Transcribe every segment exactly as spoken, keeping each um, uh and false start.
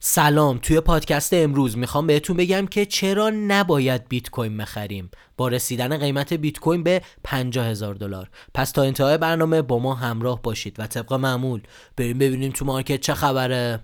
سلام، توی پادکست امروز میخوام بهتون بگم که چرا نباید بیت کوین بخریم با رسیدن قیمت بیت کوین به پنجاه هزار دلار. پس تا انتهای برنامه با ما همراه باشید و طبق معمول بریم ببینیم تو مارکت چه خبره.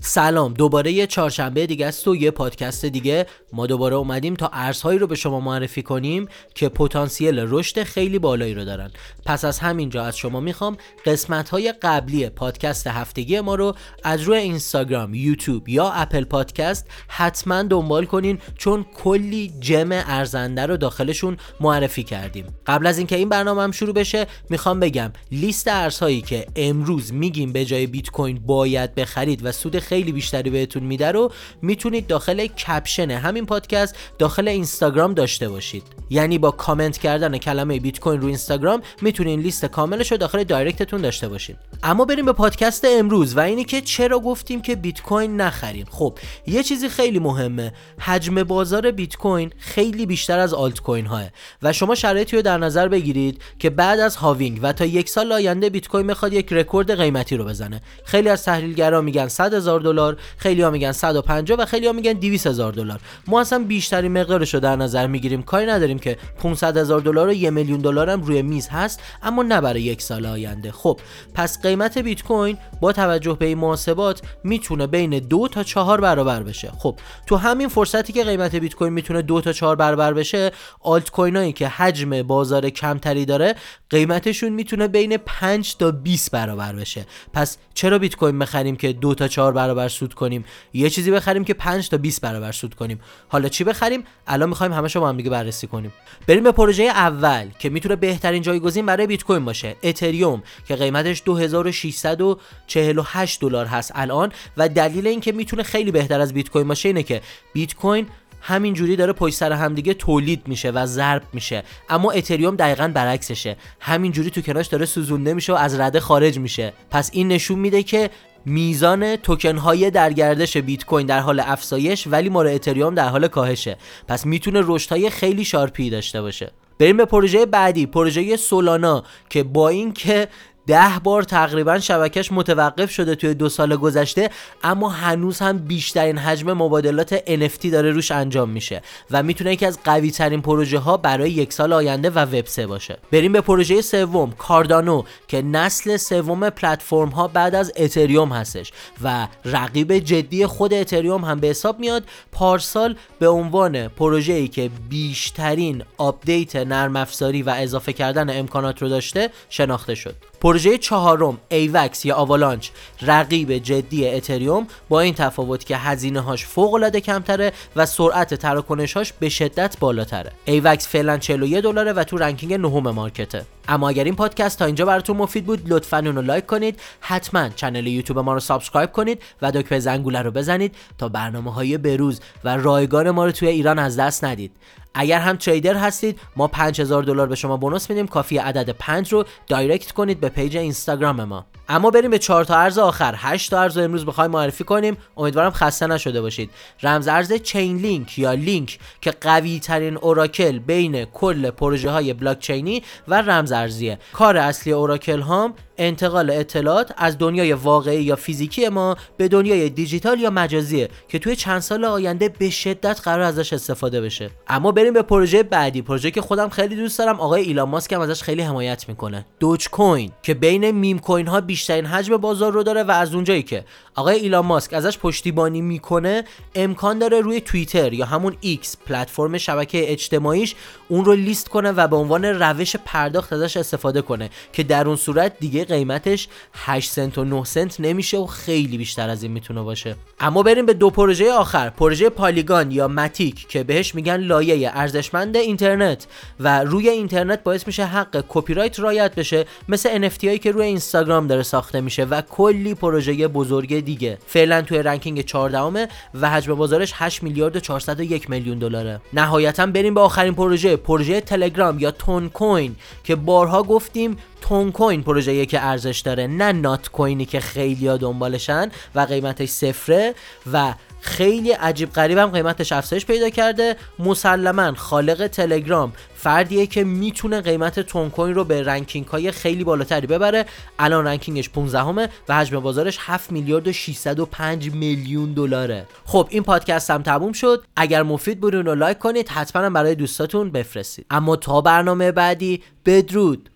سلام، دوباره یه چهارشنبه دیگه است و یه پادکست دیگه. ما دوباره اومدیم تا ارزهایی رو به شما معرفی کنیم که پتانسیل رشد خیلی بالایی رو دارن. پس از همینجا از شما میخوام قسمت‌های قبلی پادکست هفتگی ما رو از روی اینستاگرام، یوتیوب یا اپل پادکست حتما دنبال کنین، چون کلی جم ارزنده رو داخلشون معرفی کردیم. قبل از اینکه این برنامه‌ام شروع بشه میخوام بگم لیست ارزهایی که امروز میگیم به جای بیت کوین باید بخرید و سود خیلی بیشتری بهتون میده رو میتونید داخل کپشن همین پادکست داخل اینستاگرام داشته باشید. یعنی با کامنت کردن کلمه بیت کوین رو اینستاگرام میتونین لیست کاملش رو داخل دایرکتتون داشته باشین. اما بریم به پادکست امروز و اینی که چرا گفتیم که بیت کوین نخریم. خب یه چیزی خیلی مهمه، حجم بازار بیت کوین خیلی بیشتر از آلت کوین ها و شما شرایطی رو در نظر بگیرید که بعد از هاوینگ و تا یک سال آینده بیت کوین میخواد یک رکورد قیمتی رو بزنه. خیلی از تحلیلگرا میگن صد هزار دلار، خیلی‌ها میگن صد و پنجاه و خیلی‌ها میگن دویست هزار دلار. ما اصلا بیشترین مقدارش رو در نظر میگیریم، کاری نداریم که پانصد هزار دلار و یک میلیون دلار هم روی میز هست، اما نه برای یک سال آینده. خب پس قیمت بیت کوین با توجه به این محاسبات میتونه بین دو تا چهار برابر بشه. خب تو همین فرصتی که قیمت بیت کوین میتونه دو تا چهار برابر بشه، آلت کوینایی که حجم بازار کمتری داره قیمتشون میتونه بین پنج تا بیست برابر بشه. پس چرا بیت کوین بخریم که دو تا چهار برابر سود کنیم؟ یه چیزی بخریم که پنج تا بیست برابر سود کنیم. حالا چی بخریم؟ الان می‌خوایم همه‌شو با هم دیگه بررسی کنیم. بریم به پروژه اول که میتونه بهترین جایگزین برای بیت کوین باشه، اتریوم که قیمتش دو هزار و ششصد و چهل و هشت دلار هست الان و دلیل این که میتونه خیلی بهتر از بیت کوین باشه اینه که بیت کوین همینجوری داره پشت سر هم دیگه تولید میشه و ضرب میشه، اما اتریوم دقیقاً برعکسشه، همینجوری تو کنارش داره سوزونده میشه و از رده خارج میشه. پس این نشون میده که میزان توکن های در گردش بیت کوین در حال افزایش ولی مال اتریوم در حال کاهشه، پس میتونه رشد های خیلی شارپی داشته باشه. بریم به پروژه بعدی، پروژه سولانا که با این که ده بار تقریبا شبکهش متوقف شده توی دو سال گذشته، اما هنوز هم بیشترین حجم مبادلات ان اف تی داره روش انجام میشه و میتونه یکی از قوی ترین پروژه ها برای یک سال آینده و وب سه باشه. بریم به پروژه سوم، کاردانو که نسل سوم پلتفرم ها بعد از اتریوم هستش و رقیب جدی خود اتریوم هم به حساب میاد. پارسال به عنوان پروژه‌ای که بیشترین آپدیت نرم افزاری و اضافه کردن امکانات رو داشته شناخته شد. پروژه چهارم، ایوکس یا آوالانچ، رقیب جدی اتریوم با این تفاوت که هزینه هاش فوق العاده کمتره و سرعت تراکنش هاش به شدت بالاتره. ایوکس فعلا چهل و یک دلاره و تو رنکینگ نهم مارکته. اما اگر این پادکست تا اینجا براتون مفید بود لطفاً اون رو لایک کنید، حتما کانال یوتیوب ما رو سابسکرایب کنید و دکمه زنگوله رو بزنید تا برنامه‌های بروز و رایگان ما رو توی ایران از دست ندید. اگر هم تریدر هستید ما پنج هزار دلار به شما بونوس میدیم، کافی عدد پنج رو دایرکت کنید به پیج اینستاگرام ما. اما بریم به چهار تا ارز آخر، هشت تا ارز امروز بخوایم معرفی کنیم. امیدوارم خسته نشده باشید. رمزارز چین لینک یا لینک که قوی ترین اوراکل بین کل پروژه های بلاک چینی و رمزارزیه. کار اصلی اوراکل هم انتقال اطلاعات از دنیای واقعی یا فیزیکی ما به دنیای دیجیتال یا مجازیه که توی چند سال آینده به شدت قرار ازش استفاده بشه. اما بریم به پروژه بعدی، پروژه که خودم خیلی دوست دارم، آقای ایلان ماسک هم ازش خیلی حمایت میکنه، دوج کوین که بین میم کوین ها بیشترین حجم بازار رو داره و از اونجایی که آقای ایلان ماسک ازش پشتیبانی میکنه امکان داره روی توییتر یا همون ایکس پلتفرم شبکه اجتماعیش اون رو لیست کنه و به عنوان روش پرداخت ازش استفاده کنه که در اون صورت دیگه قیمتش هشت سنت و نه سنت نمیشه و خیلی بیشتر از این میتونه باشه. اما بریم به دو پروژه آخر، پروژه پالیگان یا متیک که بهش میگن لایه ارزشمند اینترنت و روی اینترنت باعث میشه حق کپی رایت رعایت بشه، مثل ان اف تی هایی که روی اینستاگرام داره ساخته میشه و کلی پروژه بزرگ دیگه. فعلا توی رنکینگ چهاردهم و حجم بازارش هشت میلیارد و چهارصد و یک میلیون دلاره. نهایتا بریم به آخرین پروژه، پروژه تلگرام یا تون کوین که بارها گفتیم تون کوین پروژه‌ای که ارزش داره، نه نات کوینی که خیلی‌ها دنبالشن و قیمتش صفره و خیلی عجیب غریب هم قیمتش افزایش پیدا کرده. مسلماً خالق تلگرام فردیه که میتونه قیمت تون کوین رو به رنکینگ های خیلی بالاتری ببره. الان رنکینگش پانزدهمه و حجم بازارش هفت میلیارد و ششصد و پنج میلیون دلاره. خب این پادکست هم تموم شد. اگر مفید بود اون رو لایک کنید، حتما برای دوستاتون بفرستید. اما تا برنامه بعدی، بدرود.